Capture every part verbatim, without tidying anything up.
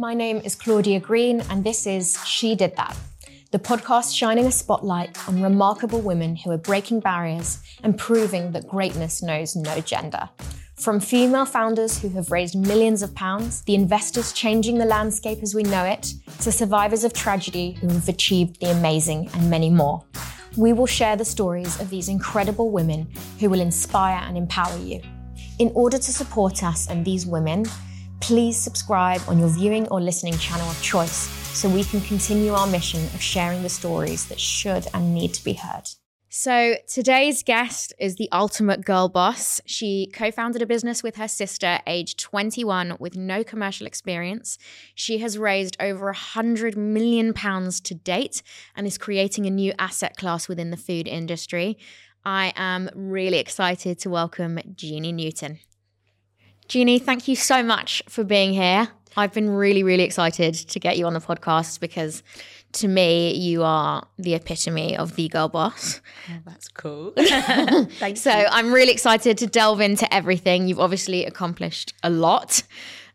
My name is Claudia Green, and this is She Did That, the podcast shining a spotlight on remarkable women who are breaking barriers and proving that greatness knows no gender. From female founders who have raised millions of pounds, the investors changing the landscape as we know it, to survivors of tragedy who have achieved the amazing and many more. We will share the stories of these incredible women who will inspire and empower you. In order to support us and these women, please subscribe on your viewing or listening channel of choice so we can continue our mission of sharing the stories that should and need to be heard. So today's guest is the ultimate girl boss. She co-founded a business with her sister, aged twenty-one, with no commercial experience. She has raised over one hundred million pounds to date and is creating a new asset class within the food industry. I am really excited to welcome Gini Newton. Gini, thank you so much for being here. I've been really, really excited to get you on the podcast because to me, you are the epitome of the girl boss. Oh, that's cool. Thank so you. I'm really excited to delve into everything. You've obviously accomplished a lot.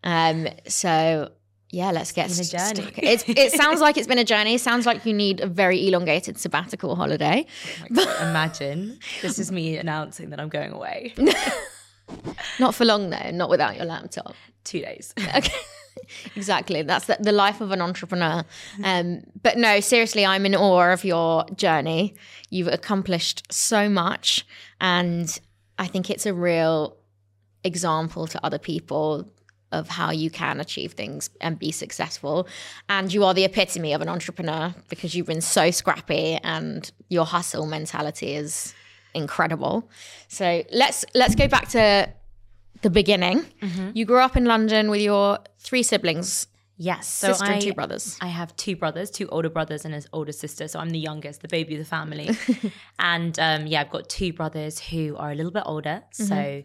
Um, so yeah, let's get it's been st- a journey. It's, it sounds like it's been a journey. It sounds like you need a very elongated sabbatical holiday. Oh my God, imagine. This is me announcing that I'm going away. Not for long though, not without your laptop. Two days. Okay. Exactly. That's the, the life of an entrepreneur. Um, but no, seriously, I'm in awe of your journey. You've accomplished so much. And I think it's a real example to other people of how you can achieve things and be successful. And you are the epitome of an entrepreneur because you've been so scrappy and your hustle mentality is incredible. So let's let's go back to the beginning. Mm-hmm. You grew up in London with your three siblings. Yes. So sister I, and two brothers. I have two brothers, two older brothers and an older sister. So I'm the youngest, the baby of the family. and um, yeah, I've got two brothers who are a little bit older. Mm-hmm. So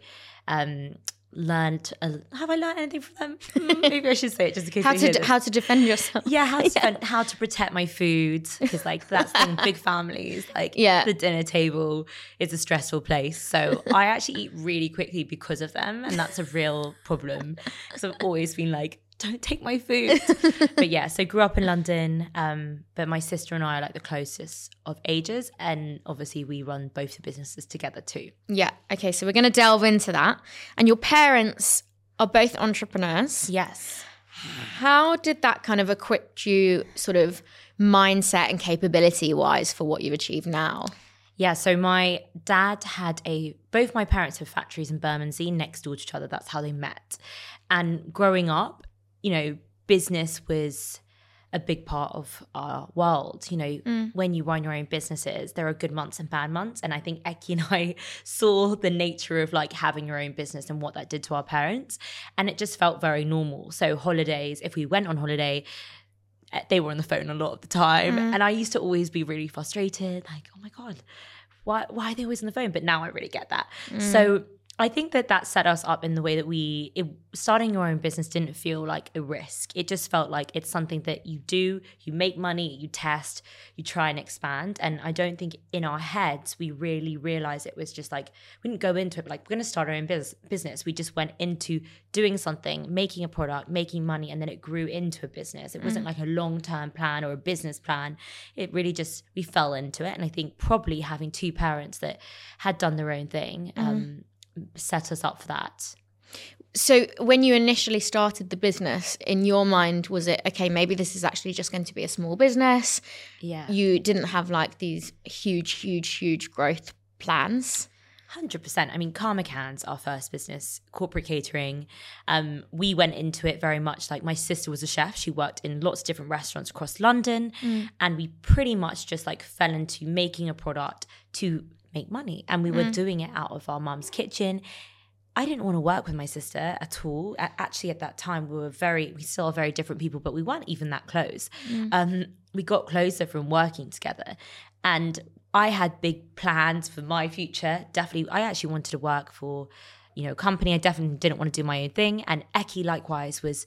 um, learned, a, have I learned anything from them? Maybe I should say it just in case. How, to, d- how to defend yourself. Yeah, how to, yeah. Defend, how to protect my food. Because like that's the thing, big families, like yeah. the dinner table is a stressful place. So I actually eat really quickly because of them. And that's a real problem. Because I've always been like, don't take my food. But yeah, so grew up in London. Um, but my sister and I are like the closest of ages. And obviously we run both the businesses together too. Yeah. Okay. So we're going to delve into that. And your parents are both entrepreneurs. Yes. How did that kind of equip you sort of mindset and capability wise for what you've achieved now? Yeah, so my dad had a, both my parents had factories in Bermondsey next door to each other. That's how they met. And growing up, you know, business was a big part of our world. You know, mm. when you run your own businesses, there are good months and bad months. And I think Eccie and I saw the nature of like having your own business and what that did to our parents. And it just felt very normal. So holidays, if we went on holiday, they were on the phone a lot of the time. Mm. And I used to always be really frustrated, like, oh my God, why, why are they always on the phone? But now I really get that. Mm. So I think that that set us up in the way that we, it, starting your own business didn't feel like a risk. It just felt like it's something that you do, you make money, you test, you try and expand. And I don't think in our heads, we really realized it was just like, we didn't go into it, but like we're going to start our own biz- business. We just went into doing something, making a product, making money, and then it grew into a business. It mm. wasn't like a long-term plan or a business plan. It really just, we fell into it. And I think probably having two parents that had done their own thing, mm. um, set us up for that. So when you initially started the business, in your mind, was it, okay, maybe this is actually just going to be a small business? Yeah. You didn't have like these huge, huge, huge growth plans? one hundred percent. I mean, Karma Cans, our first business, corporate catering. Um, we went into it very much like my sister was a chef. She worked in lots of different restaurants across London. Mm. And we pretty much just like fell into making a product to make money. And we were mm. doing it out of our mum's kitchen. I didn't want to work with my sister at all. Actually, at that time, we were very, we still are very different people, but we weren't even that close. Mm. Um, we got closer from working together. And I had big plans for my future. Definitely, I actually wanted to work for, you know, a company. I definitely didn't want to do my own thing. And Eccie, likewise, was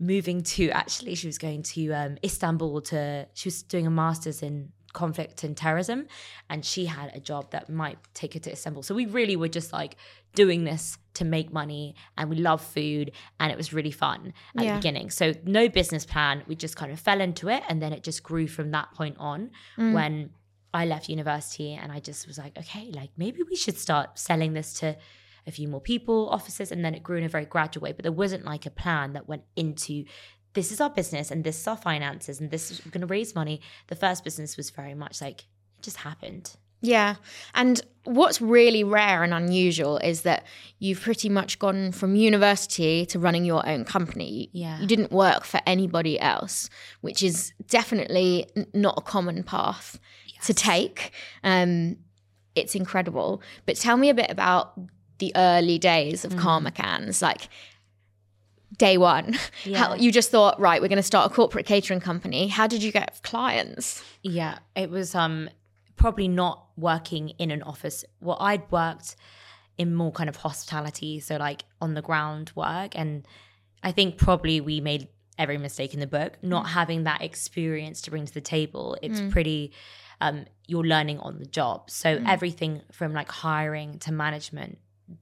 moving to, actually, she was going to um, Istanbul to, she was doing a master's in conflict and terrorism, and she had a job that might take her to Istanbul. So we really were just like doing this to make money and we love food, and it was really fun at yeah. the beginning. So no business plan, we just kind of fell into it, and then it just grew from that point on mm. when I left university and I just was like, okay, like maybe we should start selling this to a few more people, offices, and then it grew in a very gradual way. But there wasn't like a plan that went into this is our business and this is our finances and this is going to raise money. The first business was very much like it just happened. Yeah. And what's really rare and unusual is that you've pretty much gone from university to running your own company. Yeah. You didn't work for anybody else, which is definitely not a common path yes. to take. Um, it's incredible. But tell me a bit about the early days of mm. Karma Cans, like day one. Yeah. How, you just thought, right, we're going to start a corporate catering company. How did you get clients? Yeah, it was... um. probably not working in an office. Well, I'd worked in more kind of hospitality, so like on the ground work. And I think probably we made every mistake in the book, not mm. having that experience to bring to the table. It's mm. pretty, um, you're learning on the job. So mm. everything from like hiring to management,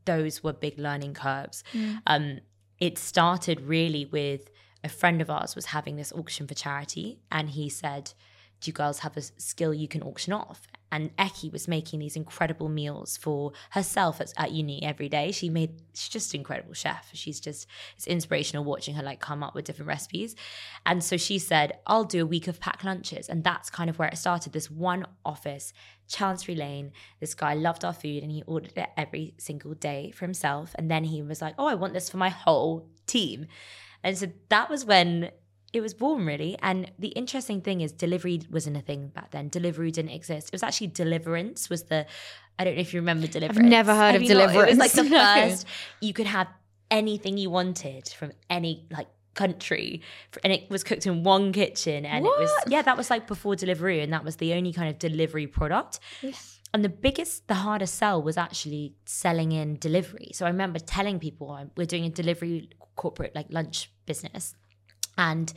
those were big learning curves. Mm. Um, it started really with a friend of ours was having this auction for charity, and he said, do you girls have a skill you can auction off? And Eccie was making these incredible meals for herself at, at uni every day. She made, she's just an incredible chef. She's just, it's inspirational watching her like come up with different recipes. And so she said, I'll do a week of packed lunches. And that's kind of where it started. This one office, Chancery Lane, this guy loved our food and he ordered it every single day for himself. And then he was like, oh, I want this for my whole team. And so that was when it was born, really. And the interesting thing is delivery wasn't a thing back then. Deliveroo didn't exist. It was actually Deliverance was the, I don't know if you remember Deliverance. I've never heard have of Deliverance. Not? It was like the first, you could have anything you wanted from any like country. And it was cooked in one kitchen. And what? It was, yeah, that was like before Deliveroo. And that was the only kind of delivery product. Yes. And the biggest, the hardest sell was actually selling in delivery. So I remember telling people, we're doing a delivery corporate like lunch business. And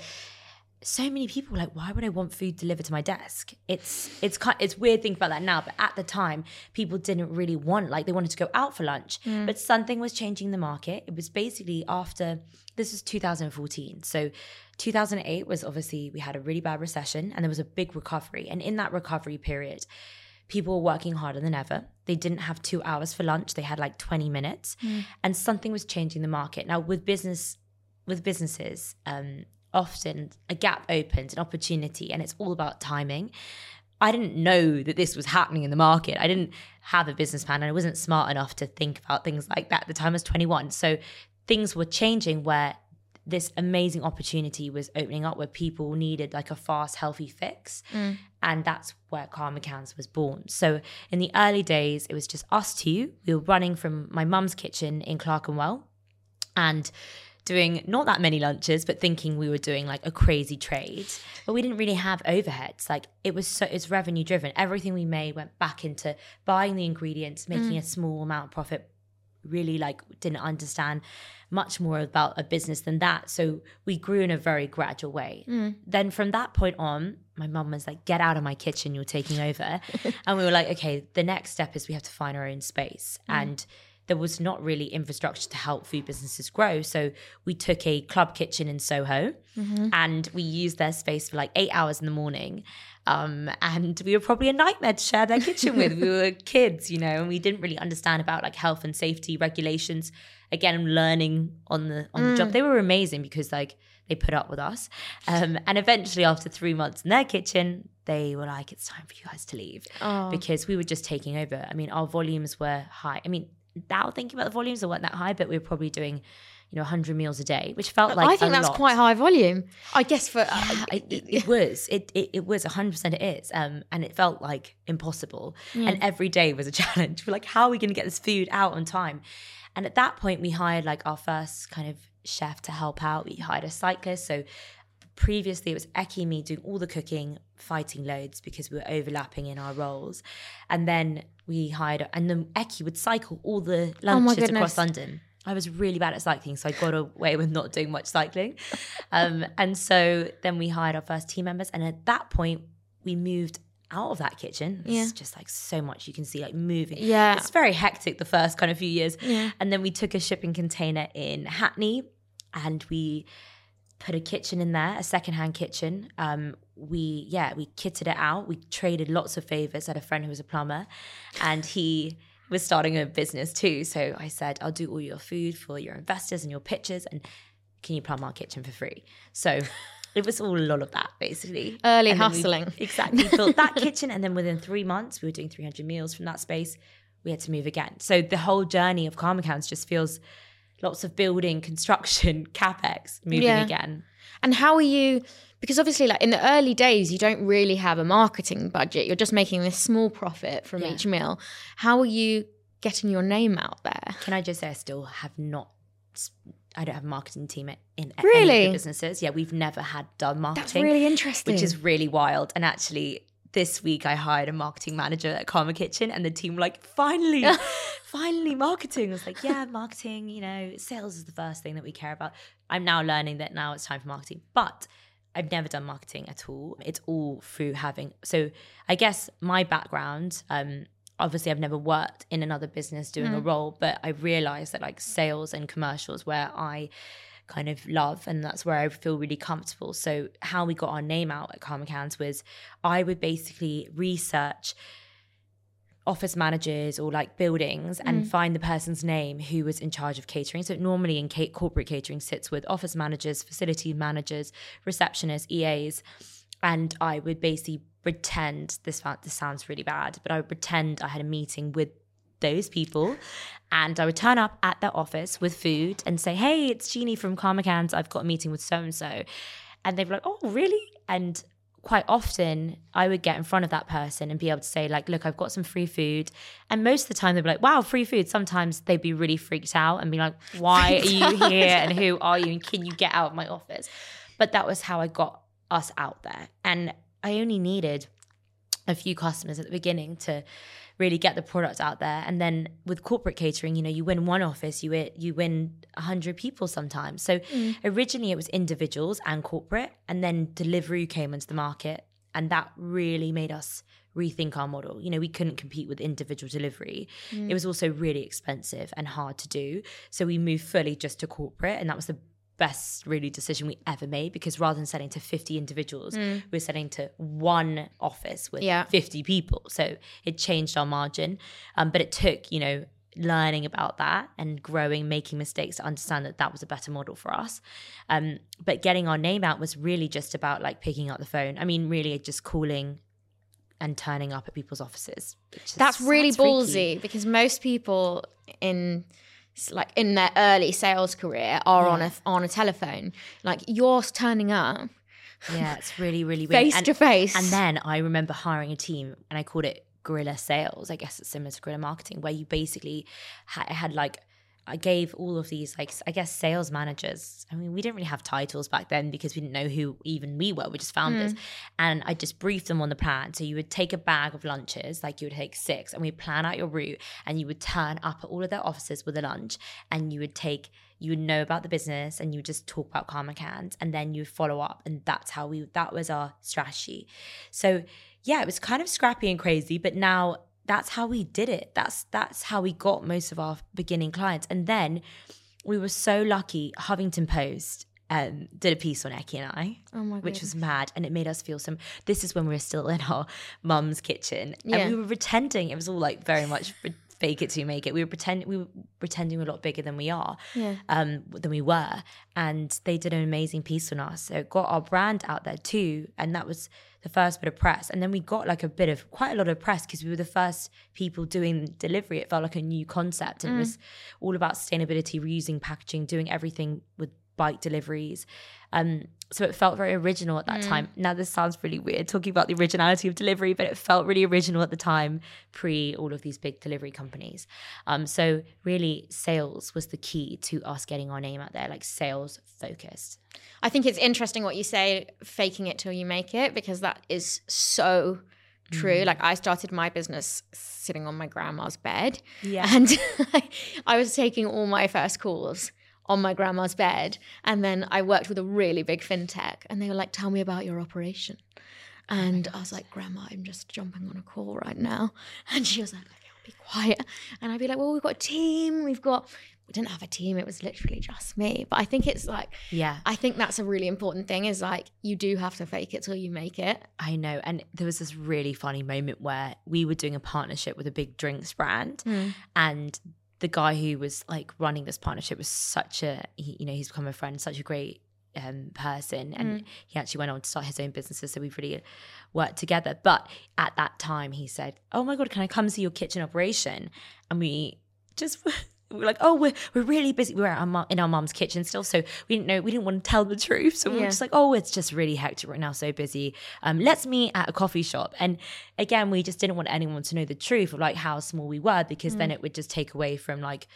so many people were like, why would I want food delivered to my desk? It's it's it's weird thinking about that now, but at the time, people didn't really want, like they wanted to go out for lunch, mm. but something was changing the market. It was basically after, this was two thousand fourteen. So two thousand eight was obviously, we had a really bad recession and there was a big recovery. And in that recovery period, people were working harder than ever. They didn't have two hours for lunch. They had like twenty minutes mm. and something was changing the market. Now with business, with businesses, um, often a gap opens, an opportunity, and it's all about timing. I didn't know that this was happening in the market. I didn't have a business plan and I wasn't smart enough to think about things like that. At the time I was twenty-one. So things were changing where this amazing opportunity was opening up where people needed like a fast, healthy fix. Mm. And that's where Karma Cans was born. So in the early days, it was just us two. We were running from my mum's kitchen in Clerkenwell and doing not that many lunches, but thinking we were doing like a crazy trade. But we didn't really have overheads. Like it was so, it's revenue driven. Everything we made went back into buying the ingredients, making mm. a small amount of profit. Really like didn't understand much more about a business than that. So we grew in a very gradual way. Mm. Then from that point on, my mum was like, get out of my kitchen, you're taking over. And we were like, okay, the next step is we have to find our own space. Mm. And there was not really infrastructure to help food businesses grow. So we took a club kitchen in Soho mm-hmm. and we used their space for like eight hours in the morning. Um, and we were probably a nightmare to share their kitchen with. We were kids, you know, and we didn't really understand about like health and safety regulations. Again, learning on the on mm. the job. They were amazing because like they put up with us. Um, and eventually after three months in their kitchen, they were like, it's time for you guys to leave. Oh. Because we were just taking over. I mean, our volumes were high. I mean, now thinking about the volumes, they weren't that high, but we were probably doing, you know, one hundred meals a day, which felt like I think a that's lot. Quite high volume. I guess for... Yeah, uh, it, it was. It, it it was, one hundred percent it is. Um, and it felt like impossible. Mm. And every day was a challenge. We're like, how are we going to get this food out on time? And at that point, we hired like our first kind of chef to help out. We hired a cyclist. So previously it was Eccie and me doing all the cooking, fighting loads because we were overlapping in our roles. And then we hired, and then Eccie would cycle all the lunches oh across London. I was really bad at cycling, so I got away with not doing much cycling. Um, and so then we hired our first team members. And at that point, we moved out of that kitchen. It's yeah. just like so much you can see like moving. Yeah. It's very hectic the first kind of few years. Yeah. And then we took a shipping container in Hackney and we put a kitchen in there, a secondhand kitchen. Um, we, yeah, we kitted it out. We traded lots of favors. I had a friend who was a plumber and he was starting a business too. So I said, I'll do all your food for your investors and your pitches, and can you plumb our kitchen for free? So it was all a lot of that basically. Early and hustling. Exactly. Built that kitchen, and then within three months, we were doing three hundred meals from that space. We had to move again. So the whole journey of Karma Cans just feels lots of building, construction, capex, moving yeah. again. And how are you, because obviously like in the early days, you don't really have a marketing budget. You're just making this small profit from yeah. each meal. How are you getting your name out there? Can I just say I still have not, I don't have a marketing team in really? any of the businesses. Yeah, we've never had done marketing. That's really interesting. Which is really wild. And actually this week I hired a marketing manager at Karma Kitchen and the team were like, finally, finally marketing. I was like, yeah, marketing, you know, sales is the first thing that we care about. I'm now learning that now it's time for marketing, but I've never done marketing at all. It's all through having, so I guess my background, um, obviously I've never worked in another business doing mm. a role, but I realized that like sales and commercials where I kind of love, and that's where I feel really comfortable. So how we got our name out at Karma Cans was I would basically research office managers or like buildings mm. and find the person's name who was in charge of catering. So normally in c- corporate catering sits with office managers, facility managers, receptionists, E As, and I would basically pretend, this, this sounds really bad, but I would pretend I had a meeting with those people, and I would turn up at their office with food and say, hey, it's Gini from Karma Cans, I've got a meeting with so-and-so, and they'd be like, oh really? And quite often I would get in front of that person and be able to say like, look, I've got some free food, and most of the time they'd be like, wow, free food. Sometimes they'd be really freaked out and be like, why are you here and who are you and can you get out of my office? But that was how I got us out there, and I only needed a few customers at the beginning to really get the product out there. And then with corporate catering, you know, you win one office, you win, you win one hundred people sometimes. So mm. originally it was individuals and corporate, and then Deliveroo came into the market, and that really made us rethink our model. You know, we couldn't compete with individual delivery. Mm. It was also really expensive and hard to do. So we moved fully just to corporate, and that was the best really decision we ever made, because rather than selling to fifty individuals mm. we're selling to one office with yeah. fifty people, so it changed our margin, um, but it took, you know, learning about that and growing, making mistakes to understand that that was a better model for us, um, but getting our name out was really just about like picking up the phone. I mean really just calling and turning up at people's offices, which is, that's really that's ballsy freaky. Because most people in like in their early sales career are yeah. on a on a telephone. Like you're turning up. Yeah, it's really, really weird. Face and, to face. And then I remember hiring a team, and I called it guerrilla sales. I guess it's similar to guerrilla marketing, where you basically had, had like, I gave all of these like, I guess, sales managers. I mean, we didn't really have titles back then because we didn't know who even we were. We just found this. Mm. And I just briefed them on the plan. So you would take a bag of lunches, like you would take six, and we'd plan out your route, and you would turn up at all of their offices with a lunch, and you would take, you would know about the business, and you would just talk about Karma Cans, and then you would follow up. And that's how we, that was our strategy. So yeah, it was kind of scrappy and crazy, but now that's how we did it. That's that's how we got most of our beginning clients. And then we were so lucky. Huffington Post um, did a piece on Eccie and I, oh my which was mad. And it made us feel some, this is when we were still in our mum's kitchen. Yeah. And we were pretending, it was all like very much fake it till you make it. We were pretend we were pretending we were a lot bigger than we are, yeah. um, than we were. And they did an amazing piece on us. So it got our brand out there too. And that was the first bit of press. And then we got like a bit of, quite a lot of press, because we were the first people doing delivery. It felt like a new concept. And mm. it was all about sustainability, reusing packaging, doing everything with bike deliveries. Um, so it felt very original at that mm. time. Now this sounds really weird talking about the originality of delivery, but it felt really original at the time, pre all of these big delivery companies. Um, so really sales was the key to us getting our name out there, like sales focused. I think it's interesting what you say, faking it till you make it, because that is so true. Mm. Like I started my business sitting on my grandma's bed, yeah, and I was taking all my first calls on my grandma's bed. And then I worked with a really big fintech, and they were like, tell me about your operation. And I was like, Grandma, I'm just jumping on a call right now. And she was like, okay, I'll be quiet. And I'd be like, well, we've got a team. We've got, we didn't have a team. It was literally just me. But I think it's like, yeah, I think that's a really important thing is like, you do have to fake it till you make it. I know. And there was this really funny moment where we were doing a partnership with a big drinks brand. Mm. And the guy who was like running this partnership was such a, he, you know, he's become a friend, such a great Um, person, and mm. he actually went on to start his own businesses, so we've really worked together. But at that time he said, oh my god, can I come see your kitchen operation? And we just we were like, oh we're, we're really busy, we were at our mom, in our mum's kitchen still, so we didn't know, we didn't want to tell the truth, so we yeah. were just like, oh it's just really hectic right now, so busy, um, let's meet at a coffee shop. And again, we just didn't want anyone to know the truth of like how small we were, because mm. then it would just take away from like,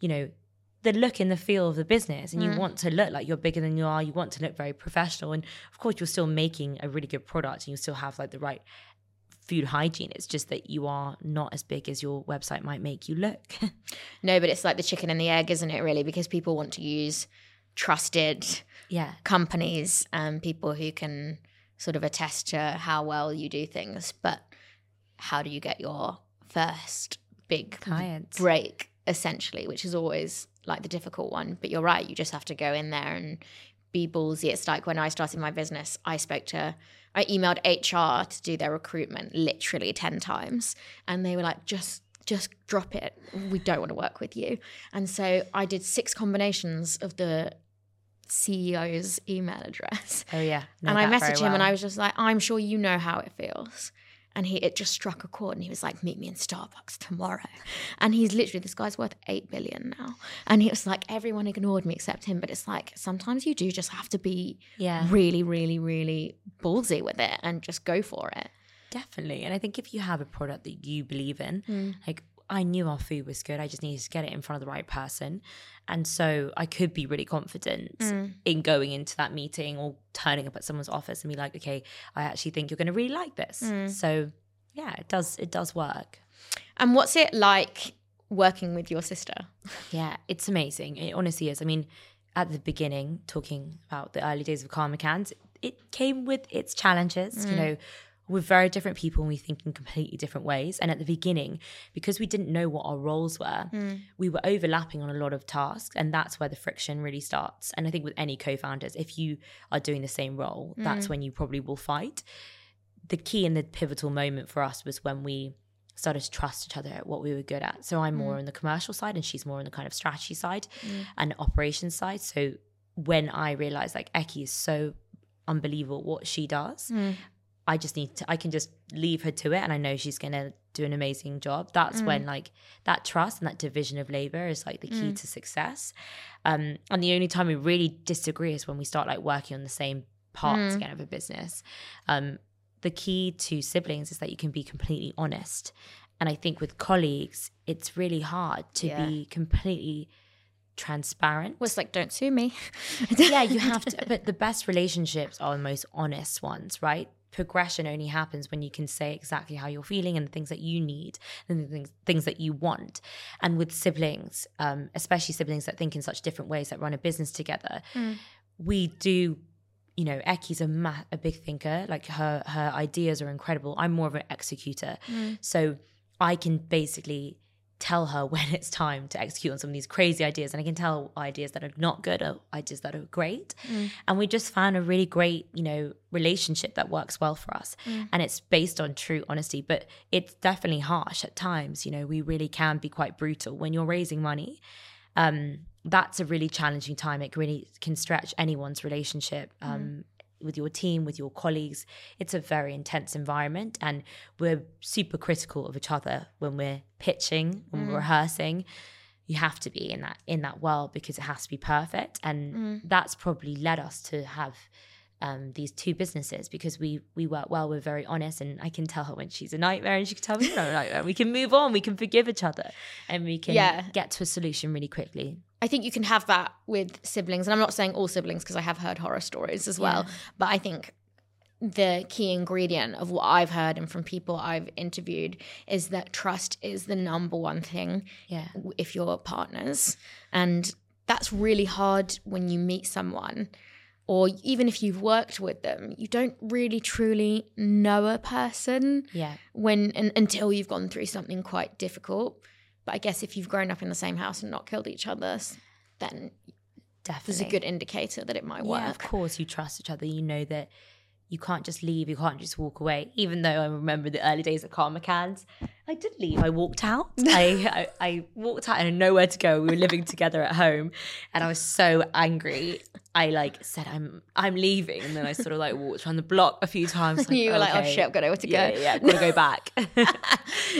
you know, the look and the feel of the business, and you mm. want to look like you're bigger than you are, you want to look very professional, and of course you're still making a really good product and you still have like the right food hygiene, it's just that you are not as big as your website might make you look. No, but it's like the chicken and the egg, isn't it, really, because people want to use trusted yeah companies and people who can sort of attest to how well you do things. But how do you get your first big client break, essentially, which is always like the difficult one? But you're right, you just have to go in there and be ballsy. It's like when I started my business, I spoke to, I emailed H R to do their recruitment literally ten times, and they were like, just just drop it, we don't want to work with you. And so I did six combinations of the C E O's email address. Oh yeah. Know and I messaged him well. And I was just like, I'm sure you know how it feels. And he, it just struck a chord, and he was like, meet me in Starbucks tomorrow. And he's literally, this guy's worth eight billion now. And he was like, everyone ignored me except him. But it's like, sometimes you do just have to be yeah. really, really, really ballsy with it and just go for it. Definitely. And I think if you have a product that you believe in, mm. like I knew our food was good, I just needed to get it in front of the right person. And so I could be really confident mm. in going into that meeting or turning up at someone's office and be like, okay, I actually think you're going to really like this. Mm. So yeah, it does, it does work. And what's it like working with your sister? Yeah, it's amazing. It honestly is. I mean, at the beginning, talking about the early days of Karma Cans, it came with its challenges, mm. you know, we're very different people and we think in completely different ways. And at the beginning, because we didn't know what our roles were, mm. we were overlapping on a lot of tasks, and that's where the friction really starts. And I think with any co-founders, if you are doing the same role, mm. that's when you probably will fight. The key and the pivotal moment for us was when we started to trust each other at what we were good at. So I'm mm. more on the commercial side and she's more on the kind of strategy side mm. and operations side. So when I realized like Eccie is so unbelievable what she does, mm. I just need to, I can just leave her to it and I know she's going to do an amazing job. That's mm. when like that trust and that division of labor is like the key mm. to success. Um, and the only time we really disagree is when we start like working on the same parts mm. again of a business. Um, the key to siblings is that you can be completely honest. And I think with colleagues, it's really hard to yeah. be completely transparent. Well, it's like, don't sue me. Yeah, you have to. But the best relationships are the most honest ones, right? Progression only happens when you can say exactly how you're feeling and the things that you need and the things, things that you want. And with siblings, um, especially siblings that think in such different ways that run a business together, mm. we do, you know, Eccie's a, ma- a big thinker. Like her, her ideas are incredible. I'm more of an executor. Mm. So I can basically tell her when it's time to execute on some of these crazy ideas, and I can tell ideas that are not good or ideas that are great. Mm. And we just found a really great, you know, relationship that works well for us. Mm. And it's based on true honesty, but it's definitely harsh at times. You know, we really can be quite brutal when you're raising money. Um, that's a really challenging time. It really can stretch anyone's relationship um, mm. with your team, with your colleagues. It's a very intense environment, and we're super critical of each other when we're pitching, when mm. we're rehearsing. You have to be in that in that world because it has to be perfect. And mm. that's probably led us to have um these two businesses, because we we work well, we're very honest, and I can tell her when she's a nightmare and she can tell me no nightmare. We can move on, we can forgive each other, and we can yeah. get to a solution really quickly. I think you can have that with siblings, and I'm not saying all siblings because I have heard horror stories as well, yeah. but I think the key ingredient of what I've heard and from people I've interviewed is that trust is the number one thing yeah. if you're partners. And that's really hard when you meet someone or even if you've worked with them, you don't really truly know a person yeah. when and, until you've gone through something quite difficult. But I guess if you've grown up in the same house and not killed each other, then definitely there's a good indicator that it might work. Yeah, of course, you trust each other. You know that you can't just leave. You can't just walk away. Even though I remember the early days at Karma Cans, I did leave. I walked out. I, I I walked out and I had nowhere to go. We were living together at home, and I was so angry. I like said, "I'm I'm leaving," and then I sort of like walked around the block a few times. Like, you were oh, like, okay. "Oh shit, I've got nowhere to yeah, go." Yeah, yeah, gotta go back.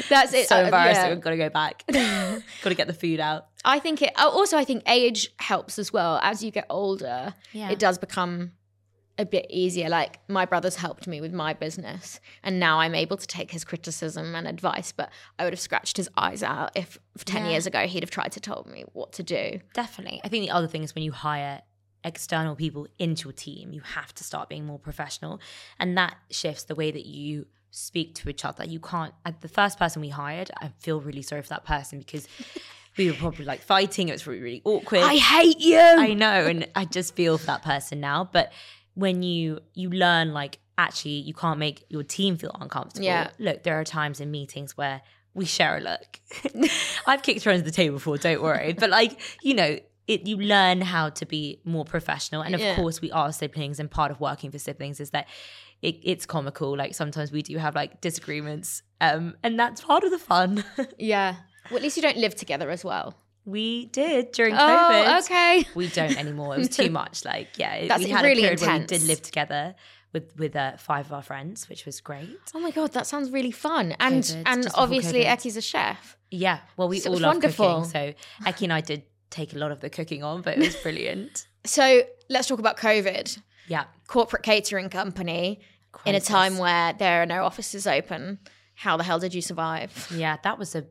That's it. So uh, embarrassing. Yeah. I've gotta go back. Gotta get the food out. I think it. Also, I think age helps as well. As you get older, yeah. it does become a bit easier. Like, my brother's helped me with my business, and now I'm able to take his criticism and advice, but I would have scratched his eyes out if ten yeah. years ago he'd have tried to tell me what to do. Definitely. I think the other thing is when you hire external people into your team, you have to start being more professional, and that shifts the way that you speak to each other. You can't, the first person we hired, I feel really sorry for that person because we were probably like fighting. It was really, really awkward. I hate you. I know. And I just feel for that person now. But when you you learn, like, actually, you can't make your team feel uncomfortable. Yeah. Look, there are times in meetings where we share a look. I've kicked her under the table before, don't worry. But, like, you know, it, you learn how to be more professional. And, of yeah. course, we are siblings, and part of working for siblings is that it, it's comical. Like, sometimes we do have, like, disagreements, um, and that's part of the fun. yeah. Well, at least you don't live together as well. We did during oh, COVID. okay. We don't anymore. It was too much. Like, yeah. That's we had really a period intense. Where we did live together with with uh, five of our friends, which was great. Oh my God, that sounds really fun. And COVID, and obviously Eckie's a chef. Yeah. Well, we so all love wonderful. Cooking. So Eccie and I did take a lot of the cooking on, but it was brilliant. So let's talk about COVID. Yeah. Corporate catering company Crisis. In a time where there are no offices open. How the hell did you survive? Yeah, that was a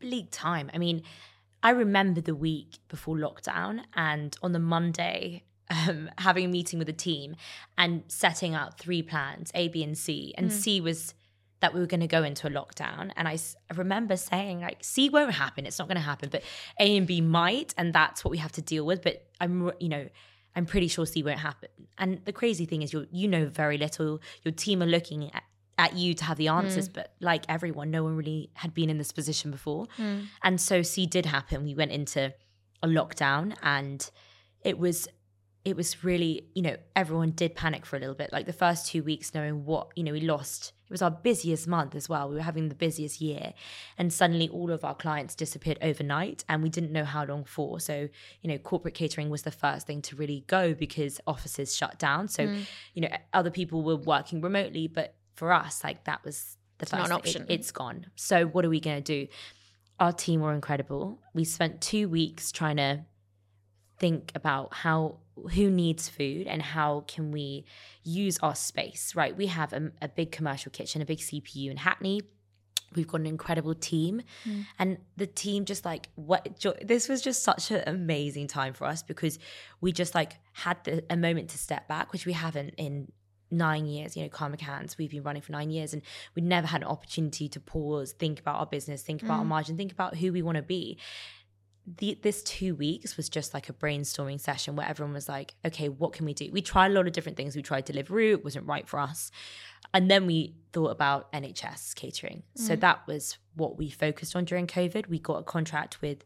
bleak time. I mean, I remember the week before lockdown, and on the Monday, um, having a meeting with the team and setting out three plans, A, B, and C. And mm. C was that we were going to go into a lockdown. And I, s- I remember saying, like, C won't happen. It's not going to happen. But A and B might, and that's what we have to deal with. But I'm, you know, I'm pretty sure C won't happen. And the crazy thing is, you you know very little. Your team are looking at at you to have the answers, mm. but like everyone, no one really had been in this position before. Mm. And so C did happen. We went into a lockdown, and it was it was really, you know, everyone did panic for a little bit. Like the first two weeks knowing what, you know, we lost. It was our busiest month as well. We were having the busiest year. And suddenly all of our clients disappeared overnight, and we didn't know how long for. So, you know, corporate catering was the first thing to really go because offices shut down. So, mm. you know, other people were working remotely, but for us, like, that was the first not an option. It, it's gone. So what are we going to do? Our team were incredible. We spent two weeks trying to think about how who needs food and how can we use our space, right? We have a, a big commercial kitchen, a big C P U in Hackney. We've got an incredible team. Mm. And the team just like, what? Jo- this was just such an amazing time for us because we just like had the, a moment to step back, which we haven't in nine years, you know, Karma Cans, we've been running for nine years and we'd never had an opportunity to pause, think about our business, think about mm. our margin, think about who we want to be. The, this two weeks was just like a brainstorming session where everyone was like, okay, what can we do? We tried a lot of different things. We tried Deliveroo, it wasn't right for us. And then we thought about N H S catering. Mm. So that was what we focused on during COVID. We got a contract with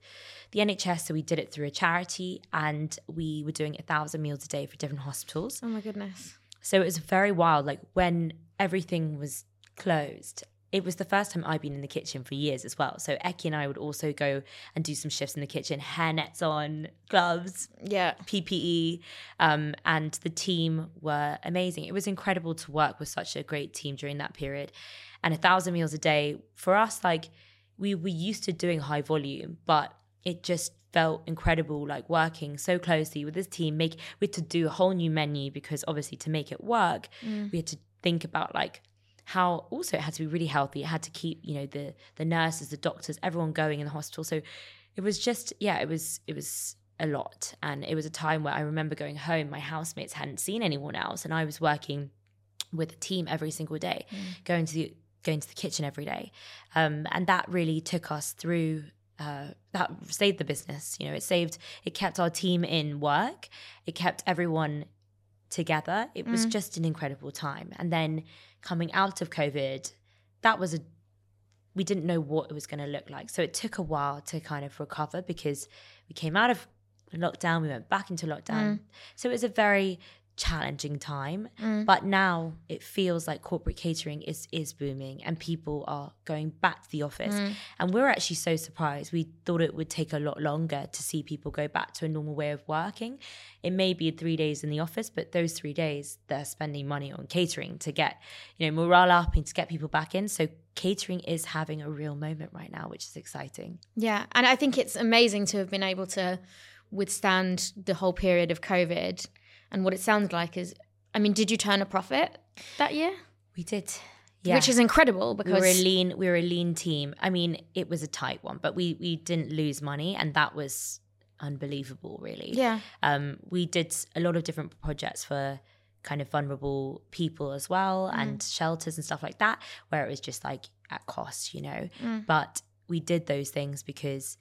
the N H S, so we did it through a charity, and we were doing a thousand meals a day for different hospitals. Oh my goodness. So it was very wild. Like when everything was closed, it was the first time I'd been in the kitchen for years as well. So Eccie and I would also go and do some shifts in the kitchen, hairnets on, gloves, yeah, P P E. Um, and the team were amazing. It was incredible to work with such a great team during that period. And a thousand meals a day for us, like we were used to doing high volume, but it just felt incredible, like working so closely with this team. Make we had to do a whole new menu because obviously to make it work, mm. we had to think about like how also it had to be really healthy. It had to keep, you know, the the nurses, the doctors, everyone going in the hospital. So it was just, yeah, it was it was a lot. And it was a time where I remember going home, my housemates hadn't seen anyone else, and I was working with a team every single day, mm. going to the going to the kitchen every day. Um, and that really took us through. Uh, that saved the business. You know, it saved, it kept our team in work. It kept everyone together. It was mm. just an incredible time. And then coming out of COVID, that was a, we didn't know what it was going to look like. So it took a while to kind of recover because we came out of lockdown, we went back into lockdown. Mm. So it was a very challenging time. Mm. But now it feels like corporate catering is is booming and people are going back to the office. Mm. And we're actually so surprised. We thought it would take a lot longer to see people go back to a normal way of working. It may be three days in the office, but those three days they're spending money on catering to get, you know, morale up and to get people back in. So catering is having a real moment right now, which is exciting. Yeah. And I think it's amazing to have been able to withstand the whole period of COVID. And what it sounds like is, I mean, did you turn a profit that year? We did, yeah. Which is incredible because we were a lean, we were a lean team. I mean, it was a tight one, but we we didn't lose money, and that was unbelievable, really. Yeah. Um, we did a lot of different projects for kind of vulnerable people as well, mm. and shelters and stuff like that, where it was just like at cost, you know. Mm. But we did those things because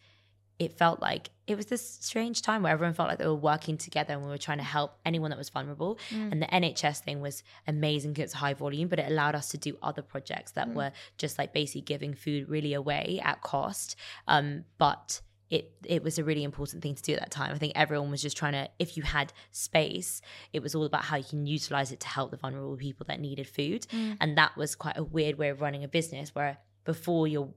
it felt like it was this strange time where everyone felt like they were working together and we were trying to help anyone that was vulnerable. Mm. And the N H S thing was amazing because it's high volume, but it allowed us to do other projects that mm. were just like basically giving food really away at cost. Um, but it it was a really important thing to do at that time. I think everyone was just trying to, if you had space, it was all about how you can utilize it to help the vulnerable people that needed food. Mm. And that was quite a weird way of running a business where before your,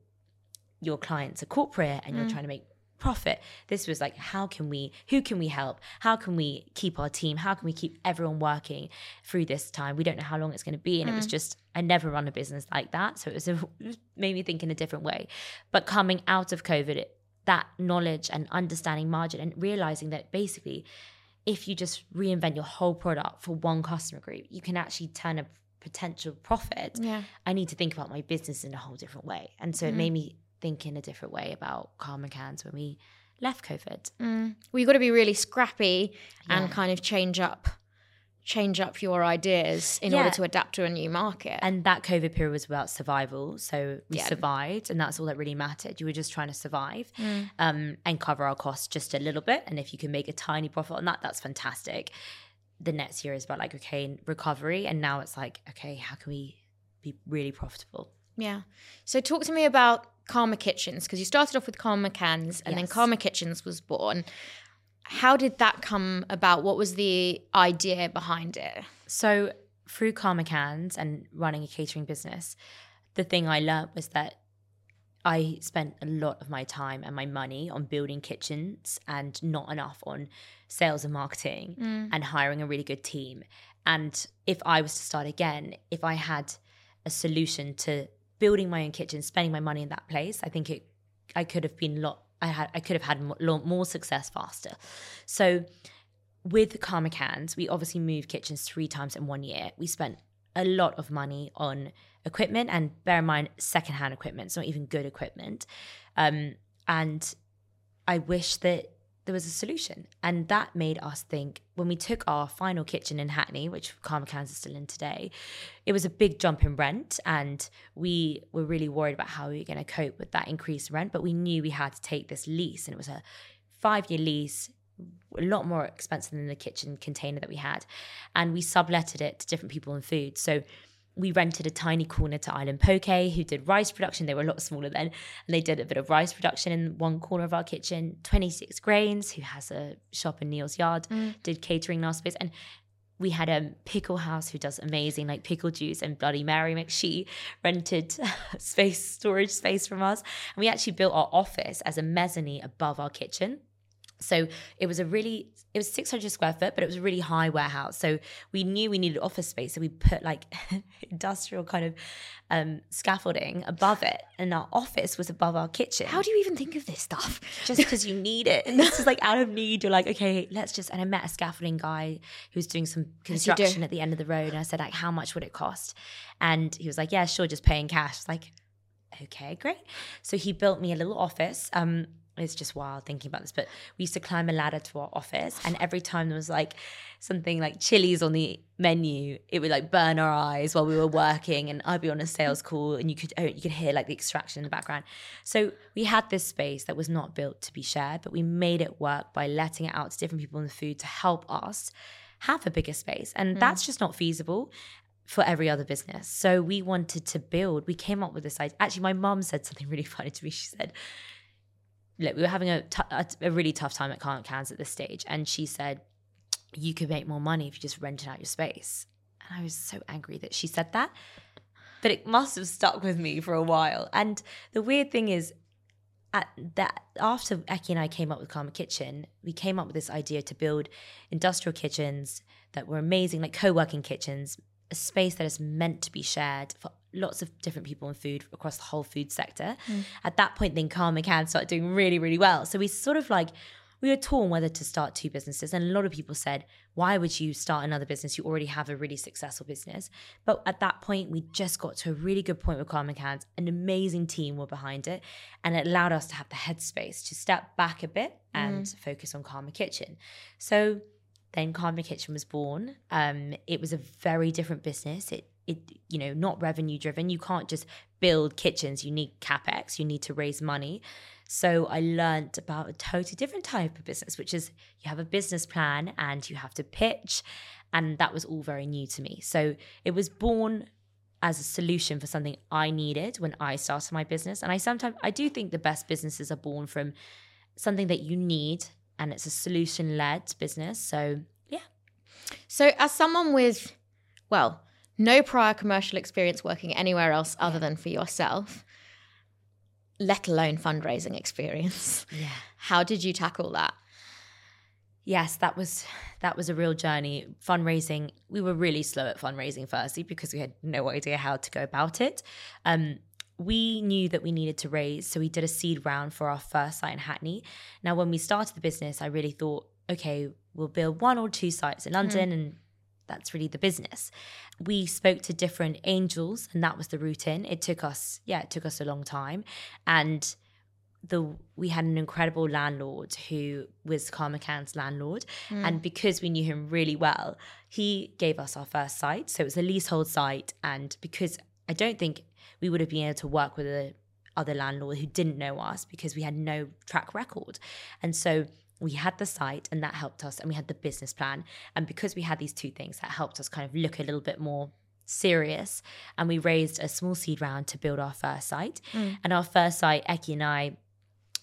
your clients are corporate and you're mm. trying to make profit. This was like, how can we, who can we help? How can we keep our team? How can we keep everyone working through this time? We don't know how long it's going to be. And mm. it was just, I never run a business like that. So it was a, it made me think in a different way. But coming out of COVID, it, that knowledge and understanding margin and realizing that basically, if you just reinvent your whole product for one customer group, you can actually turn a potential profit. Yeah. I need to think about my business in a whole different way. And so mm. it made me think in a different way about Karma Cans when we left COVID. Mm. Well, you've got to be really scrappy yeah. and kind of change up change up your ideas in yeah. order to adapt to a new market. And that COVID period was about survival. So we yeah. survived, and that's all that really mattered. You were just trying to survive mm. um, and cover our costs just a little bit. And if you can make a tiny profit on that, that's fantastic. The next year is about like, okay, recovery. And now it's like, okay, how can we be really profitable? Yeah. So talk to me about Karma Kitchens, because you started off with Karma Cans and yes. then Karma Kitchens was born. How did that come about? What was the idea behind it? So through Karma Cans and running a catering business, the thing I learned was that I spent a lot of my time and my money on building kitchens and not enough on sales and marketing mm. and hiring a really good team. And if I was to start again, if I had a solution to building my own kitchen, spending my money in that place, I think it, I could have been lot. I had, I could have had more, more success faster. So, with Karma Cans, we obviously moved kitchens three times in one year. We spent a lot of money on equipment, and bear in mind, secondhand equipment. It's not even good equipment. Um, and I wish that there was a solution, and that made us think. When we took our final kitchen in Hackney, which Karma Cans is still in today, it was a big jump in rent, and we were really worried about how we were going to cope with that increased rent. But we knew we had to take this lease, and it was a five-year lease, a lot more expensive than the kitchen container that we had, and we subletted it to different people and food. So we rented a tiny corner to Island Poké, who did rice production. They were a lot smaller then, and they did a bit of rice production in one corner of our kitchen. twenty-six Grains, who has a shop in Neil's Yard, mm. did catering in our space. And we had a pickle house who does amazing like pickle juice and Bloody Mary mix. She rented space, storage space from us. And we actually built our office as a mezzanine above our kitchen. So it was a really, it was six hundred square foot, but it was a really high warehouse. So we knew we needed office space. So we put like industrial kind of um, scaffolding above it. And our office was above our kitchen. How do you even think of this stuff? Just because you need it. And this is like out of need. You're like, okay, let's just, and I met a scaffolding guy who was doing some construction do. at the end of the road. And I said, like, how much would it cost? And he was like, yeah, sure, just pay in cash. I was like, okay, great. So he built me a little office. Um, It's just wild thinking about this, but we used to climb a ladder to our office, and every time there was like something like chilies on the menu, it would like burn our eyes while we were working, and I'd be on a sales call, and you could oh, you could hear like the extraction in the background. So we had this space that was not built to be shared, but we made it work by letting it out to different people in the food to help us have a bigger space. And mm. that's just not feasible for every other business. So we wanted to build, we came up with this idea. Actually, my mum said something really funny to me. She said, look, we were having a, t- a, a really tough time at Karma Cans at this stage. And she said, you could make more money if you just rented out your space. And I was so angry that she said that. But it must have stuck with me for a while. And the weird thing is, at that, after Eccie and I came up with Karma Kitchen, we came up with this idea to build industrial kitchens that were amazing, like co-working kitchens, a space that is meant to be shared for lots of different people and food across the whole food sector. Mm. At that point, then Karma Cans started doing really, really well. So we sort of like, we were torn whether to start two businesses. And a lot of people said, why would you start another business? You already have a really successful business. But at that point, we just got to a really good point with Karma Cans. An amazing team were behind it. And it allowed us to have the headspace to step back a bit and mm. focus on Karma Kitchen. So then Karma Kitchen was born. Um, it was a very different business. It, it, you know, not revenue driven. You can't just build kitchens. You need CapEx. You need to raise money. So I learned about a totally different type of business, which is you have a business plan and you have to pitch. And that was all very new to me. So it was born as a solution for something I needed when I started my business. And I sometimes, I do think the best businesses are born from something that you need, and it's a solution-led business. So yeah. So as someone with, well, no prior commercial experience working anywhere else other than for yourself, let alone fundraising experience. Yeah. How did you tackle that? Yes, that was that was a real journey. Fundraising, we were really slow at fundraising firstly because we had no idea how to go about it. Um, we knew that we needed to raise, so we did a seed round for our first site in Hackney. Now, when we started the business, I really thought, okay, we'll build one or two sites in London mm. and that's really the business. We spoke to different angels and that was the route in. It took us, yeah, it took us a long time. And the we had an incredible landlord who was Karma Cans' landlord. Mm. And because we knew him really well, he gave us our first site. So it was a leasehold site. And because I don't think we would have been able to work with a other landlord who didn't know us because we had no track record. And so we had the site and that helped us, and we had the business plan. And because we had these two things, that helped us kind of look a little bit more serious. And we raised a small seed round to build our first site. Mm. And our first site, Eccie and I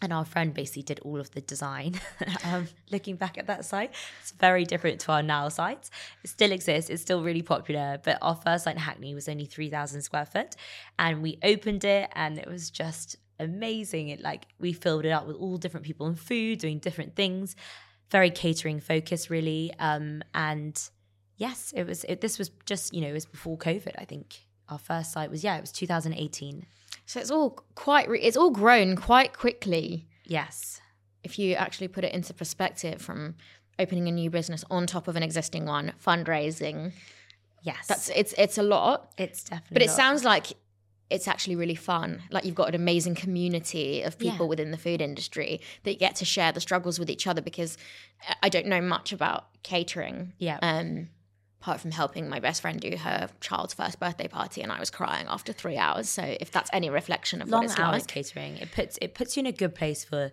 and our friend basically did all of the design. um, looking back at that site, it's very different to our now sites. It still exists. It's still really popular. But our first site in Hackney was only three thousand square foot. And we opened it and it was just amazing. It like we filled it up with all different people and food, doing different things, very catering focused really. Um, and yes, it was, it, this was just, you know, it was before COVID. I think our first site was, yeah, it was two thousand eighteen. So it's all quite, re- it's all grown quite quickly. Yes. If you actually put it into perspective from opening a new business on top of an existing one, fundraising. Yes. That's, it's, it's a lot. It's definitely But it lot. sounds like it's actually really fun. Like you've got an amazing community of people yeah. within the food industry that get to share the struggles with each other, because I don't know much about catering. Yeah. Um, apart from helping my best friend do her child's first birthday party, and I was crying after three hours. So if that's any reflection of Long what it's hours like. catering, it puts it puts you in a good place for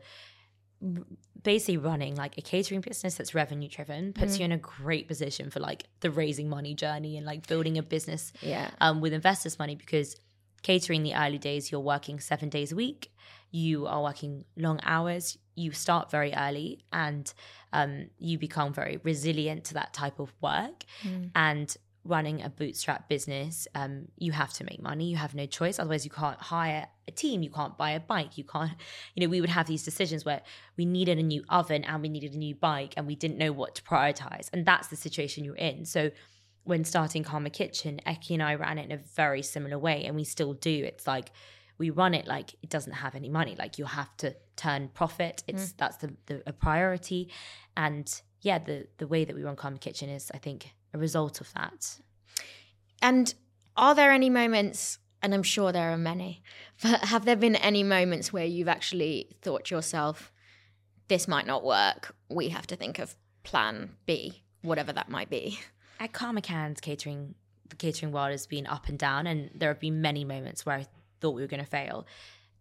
basically running like a catering business that's revenue driven, puts mm. you in a great position for like the raising money journey and like building a business yeah. um, with investors' money, because catering, the early days, you're working seven days a week. You are working long hours. You start very early and um, you become very resilient to that type of work. Mm. And running a bootstrap business, um, you have to make money. You have no choice. Otherwise, you can't hire a team. You can't buy a bike. You can't, you know, we would have these decisions where we needed a new oven and we needed a new bike and we didn't know what to prioritize. And that's the situation you're in. So when starting Karma Kitchen, Eccie and I ran it in a very similar way, and we still do. It's like we run it like it doesn't have any money. Like you have to turn profit. It's mm. that's the, the a priority. And yeah, the the way that we run Karma Kitchen is, I think, a result of that. And are there any moments, and I'm sure there are many, but have there been any moments where you've actually thought to yourself, this might not work, we have to think of plan B, whatever that might be? At Karma Cans, catering, the catering world has been up and down, and there have been many moments where I thought we were going to fail.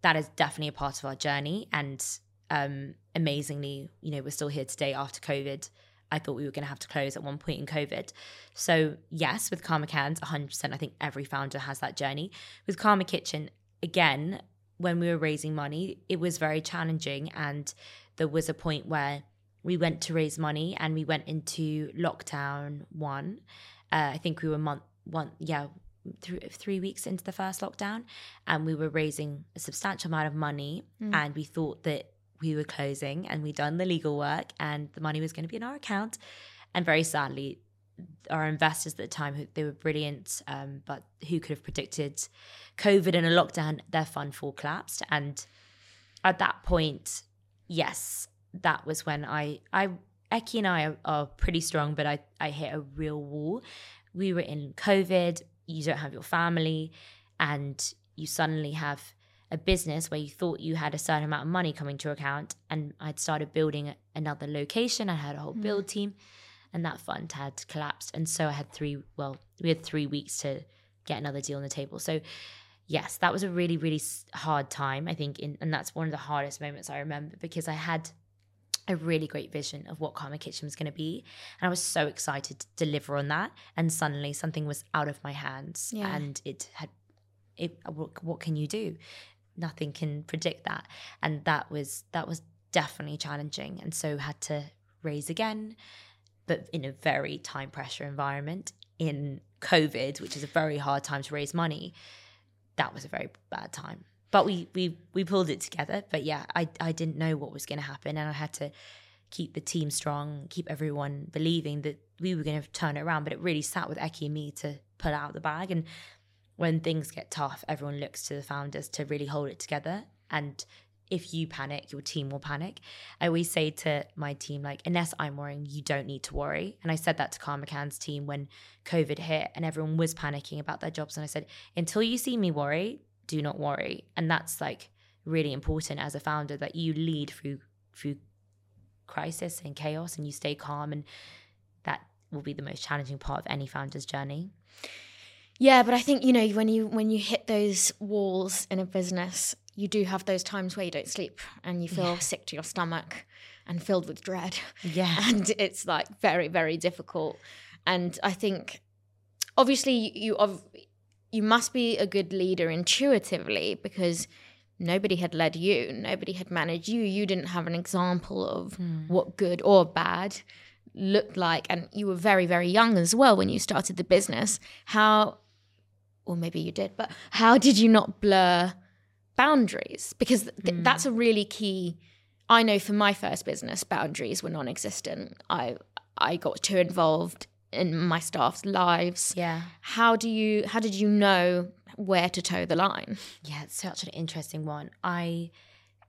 That is definitely a part of our journey, and um, amazingly, you know, we're still here today after COVID. I thought we were going to have to close at one point in COVID. So yes, with Karma Cans, one hundred percent, I think every founder has that journey. With Karma Kitchen, again, when we were raising money, it was very challenging, and there was a point where we went to raise money and we went into lockdown one. Uh, I think we were month one, yeah, th- three weeks into the first lockdown, and we were raising a substantial amount of money, mm. and we thought that we were closing and we'd done the legal work and the money was going to be in our account. And very sadly, our investors at the time, they were brilliant, um, but who could have predicted COVID and a lockdown, their fund full collapsed. And at that point, yes, that was when I, I Eccie and I are, are pretty strong, but I, I hit a real wall. We were in COVID, you don't have your family, and you suddenly have a business where you thought you had a certain amount of money coming to your account, and I'd started building another location. I had a whole mm. build team, and that fund had collapsed. And so I had three, well, we had three weeks to get another deal on the table. So yes, that was a really, really hard time, I think. In, and that's one of the hardest moments I remember, because I had a really great vision of what Karma Kitchen was going to be. And I was so excited to deliver on that. And suddenly something was out of my hands, yeah. and it had, it, what, what can you do? Nothing can predict that. And that was, that was definitely challenging. And so had to raise again, but in a very time pressure environment in COVID, which is a very hard time to raise money. That was a very bad time. But we we we pulled it together. But yeah, I, I didn't know what was going to happen. And I had to keep the team strong, keep everyone believing that we were going to turn it around. But it really sat with Eccie and me to pull out the bag. And when things get tough, everyone looks to the founders to really hold it together. And if you panic, your team will panic. I always say to my team, like, unless I'm worrying, you don't need to worry. And I said that to Karma Can's team when COVID hit and everyone was panicking about their jobs. And I said, until you see me worry, do not worry. And that's like really important as a founder, that you lead through through crisis and chaos and you stay calm. And that will be the most challenging part of any founder's journey. Yeah, but I think, you know, when you when you hit those walls in a business, you do have those times where you don't sleep and you feel yeah. sick to your stomach and filled with dread. Yeah. And it's like very, very difficult. And I think obviously you of. You must be a good leader intuitively, because nobody had led you, nobody had managed you, you didn't have an example of mm. what good or bad looked like. And you were very, very young as well when you started the business. How, or maybe you did, but how did you not blur boundaries? Because th- mm. that's a really key, I know for my first business, boundaries were non-existent. I I got too involved in my staff's lives. Yeah. How do you, how did you know where to toe the line? Yeah, it's such an interesting one. I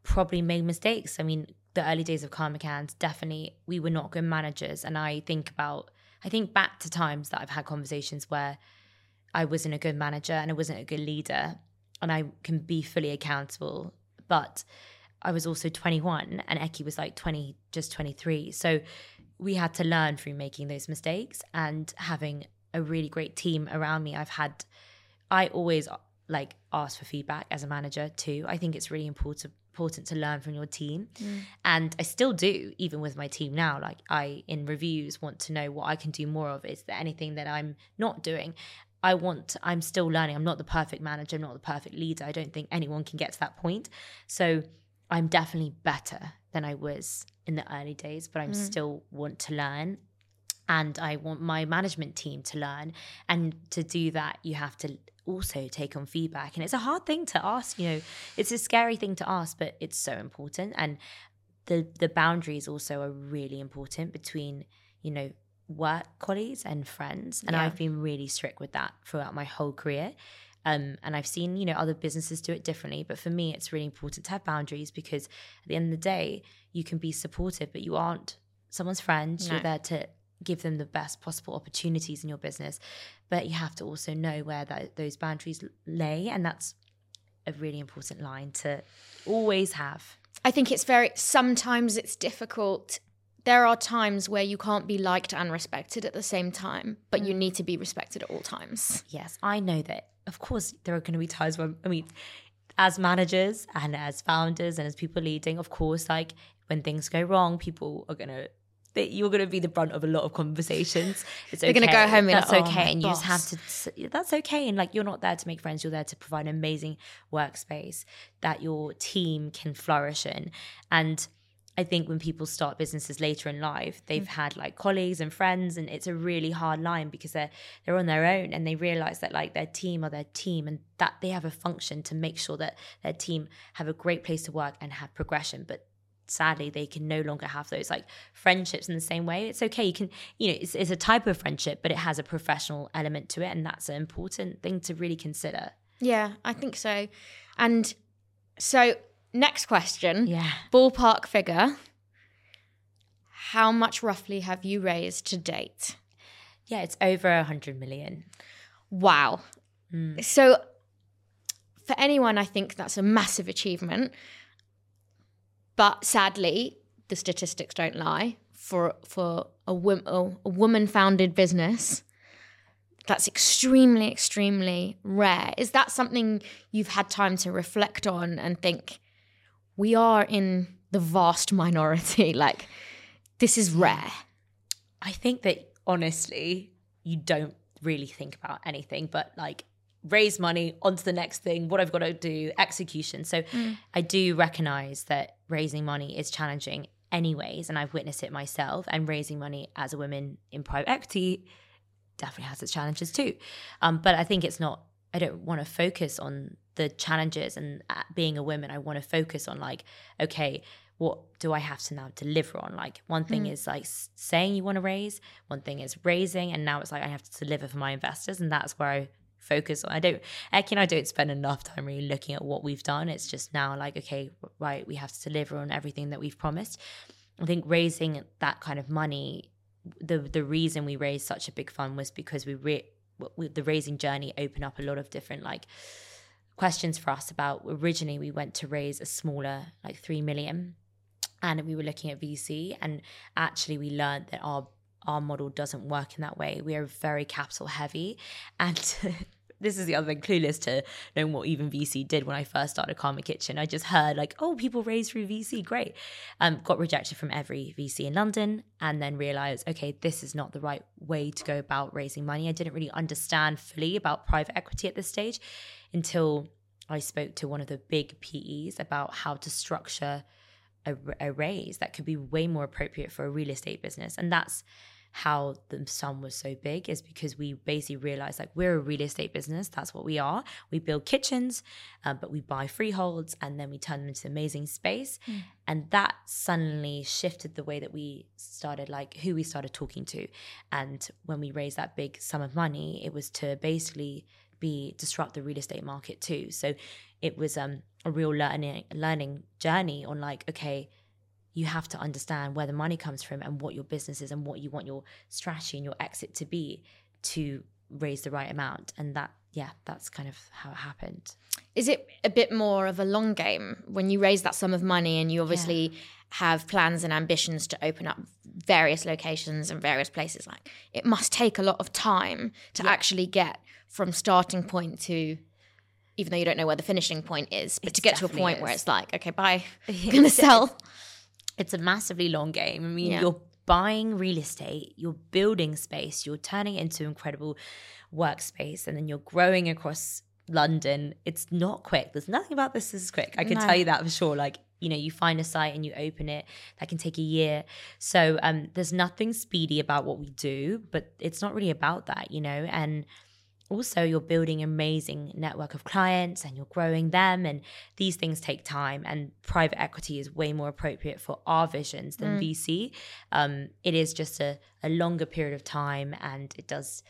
probably made mistakes. I mean, the early days of Karma Cans, definitely we were not good managers. And I think about, I think back to times that I've had conversations where I wasn't a good manager and I wasn't a good leader, and I can be fully accountable. But I was also twenty-one and Eccie was like twenty, just twenty-three. So we had to learn through making those mistakes and having a really great team around me. I've had, I always like ask for feedback as a manager too. I think it's really important important to learn from your team. Mm. And I still do, even with my team now, like I, in reviews, want to know what I can do more of. Is there anything that I'm not doing? I want, I'm still learning. I'm not the perfect manager. I'm not the perfect leader. I don't think anyone can get to that point. So I'm definitely better than I was in the early days, but I'm mm. still want to learn, and I want my management team to learn. And to do that, you have to also take on feedback. And it's a hard thing to ask, you know, it's a scary thing to ask, but it's so important. And the the boundaries also are really important between, you know, work colleagues and friends. And yeah. I've been really strict with that throughout my whole career. Um, and I've seen, you know, other businesses do it differently. But for me, it's really important to have boundaries, because at the end of the day, you can be supportive, but you aren't someone's friend. No. You're there to give them the best possible opportunities in your business. But you have to also know where that, those boundaries lay. And that's a really important line to always have. I think it's very, sometimes it's difficult. There are times where you can't be liked and respected at the same time, but you need to be respected at all times. Yes, I know that. Of course, there are going to be times when, I mean, as managers and as founders and as people leading, of course, like when things go wrong, people are going to, that you're going to be the brunt of a lot of conversations. It's They're okay. going to go home and that's, that's okay. Oh, and you boss. just have to, that's okay. And like, you're not there to make friends. You're there to provide an amazing workspace that your team can flourish in. And I think when people start businesses later in life, they've mm. had like colleagues and friends, and it's a really hard line because they're they're on their own, and they realize that like their team are their team, and that they have a function to make sure that their team have a great place to work and have progression. But sadly, they can no longer have those like friendships in the same way. It's okay, you can, you know, it's, it's a type of friendship, but it has a professional element to it, and that's an important thing to really consider. Yeah, I think so. And so. Next question. Yeah. Ballpark figure. How much roughly have you raised to date? Yeah, it's over one hundred million. Wow. Mm. So for anyone, I think that's a massive achievement. But sadly, the statistics don't lie. For for a, wo- a woman-founded business, that's extremely, extremely rare. Is that something you've had time to reflect on and think, we are in the vast minority. Like, this is rare. I think that, honestly, you don't really think about anything but, like, raise money, onto the next thing, what I've got to do, execution. So mm. I do recognise that raising money is challenging anyways, and I've witnessed it myself. And raising money as a woman in private equity definitely has its challenges too. Um, but I think it's not – I don't want to focus on – the challenges and being a woman. I want to focus on like, okay, what do I have to now deliver on? Like, one thing mm. is like saying you want to raise, one thing is raising, and now it's like I have to deliver for my investors, and that's where I focus on. I don't, Eccie and I don't spend enough time really looking at what we've done. It's just now like, okay, right, we have to deliver on everything that we've promised. I think raising that kind of money, the the reason we raised such a big fund was because we re- with the raising journey opened up a lot of different like questions for us. About originally we went to raise a smaller like three million, and we were looking at V C, and actually we learned that our our model doesn't work in that way. We are very capital heavy, and this is the other thing, clueless to knowing what even V C did. When I first started Karma Kitchen, I just heard like, oh, people raise through V C, great. Um got rejected from every V C in London, and then realized, okay, this is not the right way to go about raising money. I didn't really understand fully about private equity at this stage until I spoke to one of the big P Es about how to structure a, a raise that could be way more appropriate for a real estate business. And that's how the sum was so big, is because we basically realized like, we're a real estate business. That's what we are. We build kitchens, uh, but we buy freeholds, and then we turn them into amazing space. Mm. And that suddenly shifted the way that we started, like who we started talking to. And when we raised that big sum of money, it was to basically be disrupt the real estate market too. So it was um, a real learning learning journey on like, okay, you have to understand where the money comes from and what your business is and what you want your strategy and your exit to be to raise the right amount. And that, yeah, that's kind of how it happened. Is it a bit more of a long game when you raise that sum of money and you obviously yeah. have plans and ambitions to open up various locations and various places? Like, it must take a lot of time to yeah. actually get from starting point to, even though you don't know where the finishing point is, but it to get to a point is. where it's like, okay, bye, I'm gonna sell. It's a massively long game. I mean, yeah. you're buying real estate, you're building space, you're turning it into incredible workspace, and then you're growing across London. It's not quick. There's nothing about this is quick. I can no. tell you that for sure. Like, you know, you find a site and you open it, that can take a year. So um, there's nothing speedy about what we do, but it's not really about that, you know. And also, you're building an amazing network of clients and you're growing them, and these things take time, and private equity is way more appropriate for our visions than mm. V C. Um, it is just a, a longer period of time, and it does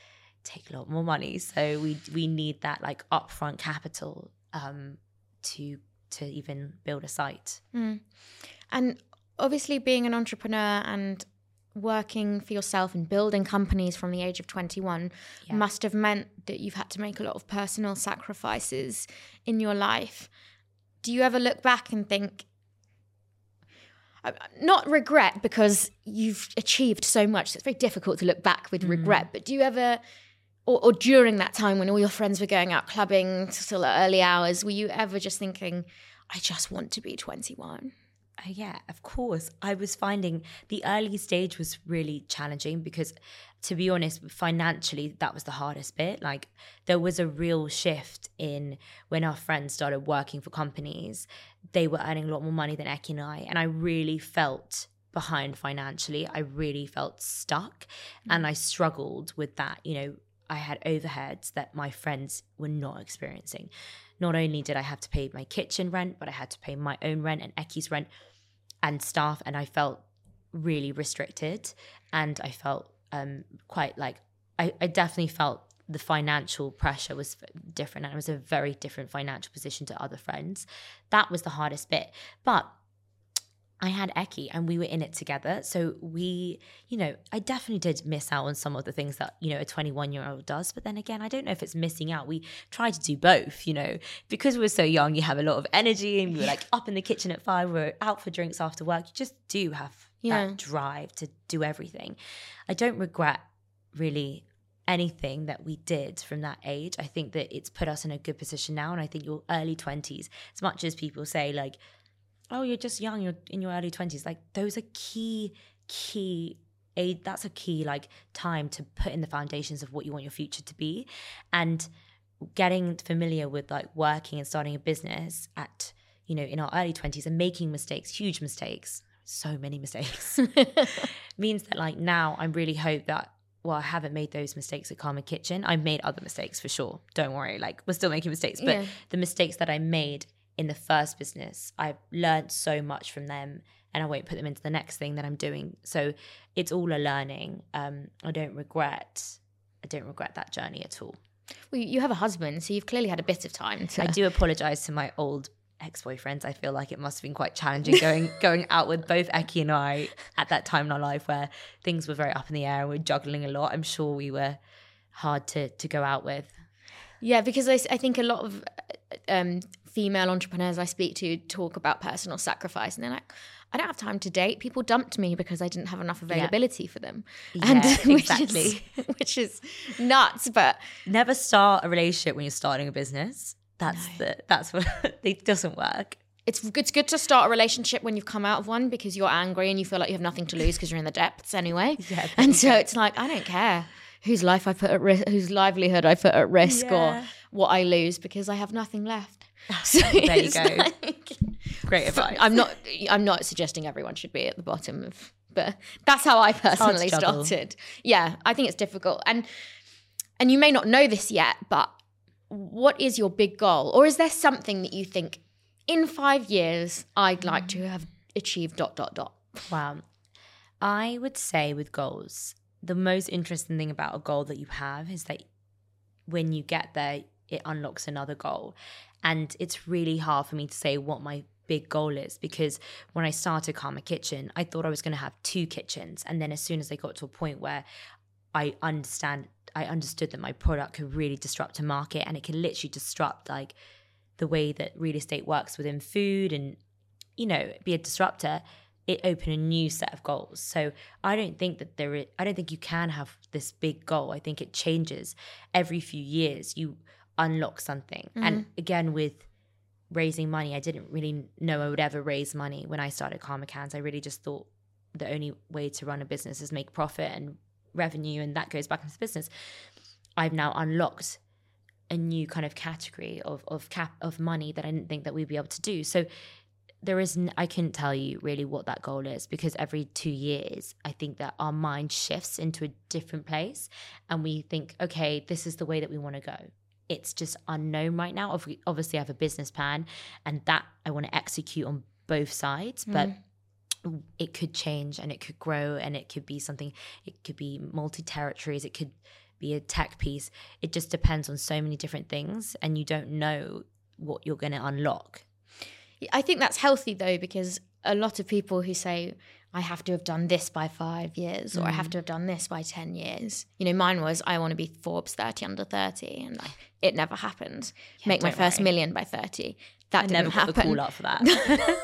take a lot more money. So we we need that like upfront capital um, to to even build a site. Mm. And obviously being an entrepreneur and working for yourself and building companies from the age of twenty-one yeah. must have meant that you've had to make a lot of personal sacrifices in your life. Do you ever look back and think, not regret, because you've achieved so much, so it's very difficult to look back with mm. regret, but do you ever, or, or during that time when all your friends were going out clubbing till early hours, were you ever just thinking, I just want to be twenty-one? Oh, yeah, of course. I was finding the early stage was really challenging because, to be honest, financially, that was the hardest bit. Like, there was a real shift in when our friends started working for companies. They were earning a lot more money than Eccie and I, and I really felt behind financially. I really felt stuck, mm-hmm. and I struggled with that. You know, I had overheads that my friends were not experiencing. Not only did I have to pay my kitchen rent, but I had to pay my own rent and Eckie's rent and staff. And I felt really restricted. And I felt um, quite like, I, I definitely felt the financial pressure was different. And it was a very different financial position to other friends. That was the hardest bit. But I had Eccie and we were in it together. So we, you know, I definitely did miss out on some of the things that, you know, a twenty-one-year-old does. But then again, I don't know if it's missing out. We tried to do both, you know, because we were so young, you have a lot of energy and we were like up in the kitchen at five, we were out for drinks after work. You just do have yeah. that drive to do everything. I don't regret really anything that we did from that age. I think that it's put us in a good position now. And I think your early twenties, as much as people say like, oh, you're just young, you're in your early twenties. Like, those are key, key, aid. That's a key, like, time to put in the foundations of what you want your future to be. And getting familiar with, like, working and starting a business at, you know, in our early twenties and making mistakes, huge mistakes, so many mistakes, means that, like, now I really hope that, well, I haven't made those mistakes at Karma Kitchen. I've made other mistakes for sure. Don't worry. Like, we're still making mistakes. But yeah. the mistakes that I made in the first business, I've learned so much from them and I won't put them into the next thing that I'm doing. So it's all a learning. Um, I don't regret, I don't regret that journey at all. Well, you have a husband, so you've clearly had a bit of time to... I do apologise to my old ex-boyfriends. I feel like it must have been quite challenging going going out with both Eccie and I at that time in our life where things were very up in the air and we were juggling a lot. I'm sure we were hard to, to go out with. Yeah, because I, I think a lot of... Um, female entrepreneurs I speak to talk about personal sacrifice and they're like, I don't have time to date. People dumped me because I didn't have enough availability yeah. for them. Yeah, and which exactly. Is, which is nuts, but... Never start a relationship when you're starting a business. That's no. the, that's what... It doesn't work. It's, it's good to start a relationship when you've come out of one because you're angry and you feel like you have nothing to lose because you're in the depths anyway. Yeah, and so it's like, I don't care whose life I put at risk, whose livelihood I put at risk yeah. or what I lose because I have nothing left. So there you go. Like, great advice. I'm not. I'm not suggesting everyone should be at the bottom of, but that's how I personally started. Yeah, I think it's difficult, and and you may not know this yet, but what is your big goal, or is there something that you think in five years I'd like to have achieved? Dot dot dot. Wow, I would say with goals, the most interesting thing about a goal that you have is that when you get there, it unlocks another goal. And it's really hard for me to say what my big goal is because when I started Karma Kitchen, I thought I was going to have two kitchens. And then as soon as I got to a point where I understand, I understood that my product could really disrupt a market and it could literally disrupt like the way that real estate works within food and, you know, be a disruptor, it opened a new set of goals. So I don't think that there is, I don't think you can have this big goal. I think it changes every few years. You unlock something. Mm-hmm. And again, with raising money, I didn't really know I would ever raise money when I started Karma Cans. I really just thought the only way to run a business is make profit and revenue, and that goes back into the business. I've now unlocked a new kind of category of of cap of money that I didn't think that we'd be able to do. So there is, n- I couldn't tell you really what that goal is because every two years, I think that our mind shifts into a different place and we think, okay, this is the way that we want to go. It's just unknown right now. Obviously, I have a business plan and that I want to execute on both sides, but mm. it could change and it could grow and it could be something, it could be multi-territories, it could be a tech piece. It just depends on so many different things and you don't know what you're going to unlock. I think that's healthy though, because a lot of people who say, I have to have done this by five years or mm. I have to have done this by ten years. You know, mmine was, I want to be Forbes thirty under thirty and like it never happened. Yeah, Make my first worry. million by thirty. That I didn't never happen. I never got the call up for that.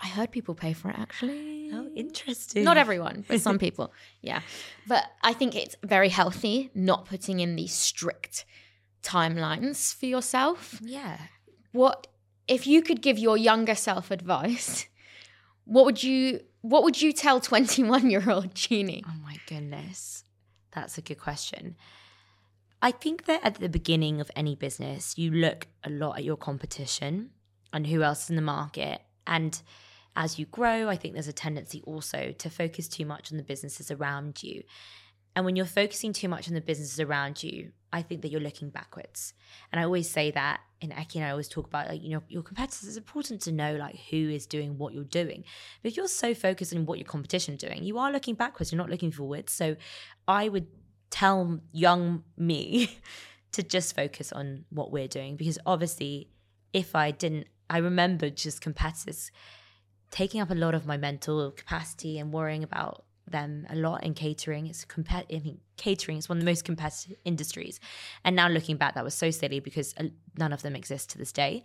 I heard people pay for it actually. Oh, interesting. Not everyone, but some people. Yeah. But I think it's very healthy not putting in these strict timelines for yourself. Yeah. What, if you could give your younger self advice, What would you What would you tell twenty-one-year-old Gini? Oh my goodness, that's a good question. I think that at the beginning of any business, you look a lot at your competition and who else is in the market. And as you grow, I think there's a tendency also to focus too much on the businesses around you. And when you're focusing too much on the businesses around you, I think that you're looking backwards. And I always say that in Eccie, and I always talk about, like, you know, your competitors. It's important to know, like, who is doing what you're doing. But if you're so focused on what your competition is doing, you are looking backwards, you're not looking forwards. So I would tell young me to just focus on what we're doing, because obviously if I didn't, I remember just competitors taking up a lot of my mental capacity and worrying about them a lot in catering. It's compet- I mean, catering is one of the most competitive industries. And now looking back, that was so silly, because none of them exist to this day.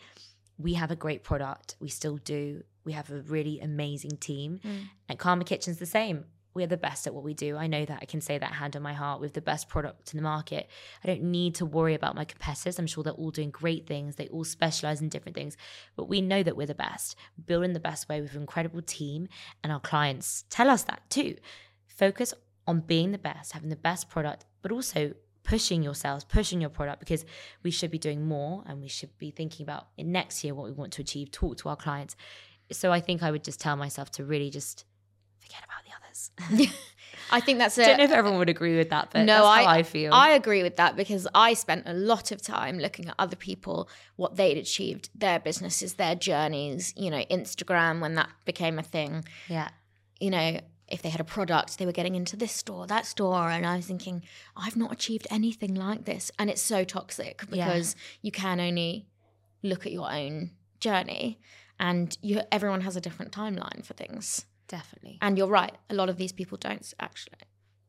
We have a great product. We still do. We have a really amazing team. Mm. And Karma Kitchen's the same. We are the best at what we do. I know that. I can say that hand on my heart. We have the best product in the market. I don't need to worry about my competitors. I'm sure they're all doing great things. They all specialize in different things. But we know that we're the best. We build in the best way with an incredible team. And our clients tell us that too. Focus on being the best, having the best product, but also pushing yourselves, pushing your product, because we should be doing more and we should be thinking about in next year what we want to achieve, talk to our clients. So I think I would just tell myself to really just forget about the others. I think that's it. I don't know if everyone would agree with that, but no, that's I, how I feel. I agree with that, because I spent a lot of time looking at other people, what they'd achieved, their businesses, their journeys, you know, Instagram, when that became a thing. Yeah. You know, if they had a product, they were getting into this store, that store. And I was thinking, I've not achieved anything like this. And it's so toxic, because yeah. you can only look at your own journey, and you, everyone has a different timeline for things. Definitely. And you're right. A lot of these people don't actually,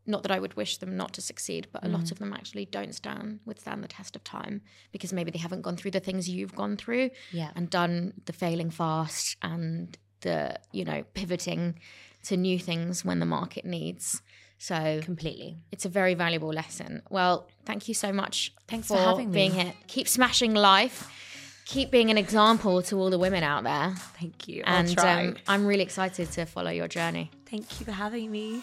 not that I would wish them not to succeed, but a mm. lot of them actually don't stand, withstand the test of time, because maybe they haven't gone through the things you've gone through yeah. and done the failing fast and the, you know, pivoting to new things when the market needs. So completely. It's a very valuable lesson. Well, thank you so much. Thanks for, for having being me. Here. Keep smashing life. Keep being an example to all the women out there. Thank you. I'll and try. Um, I'm really excited to follow your journey. Thank you for having me.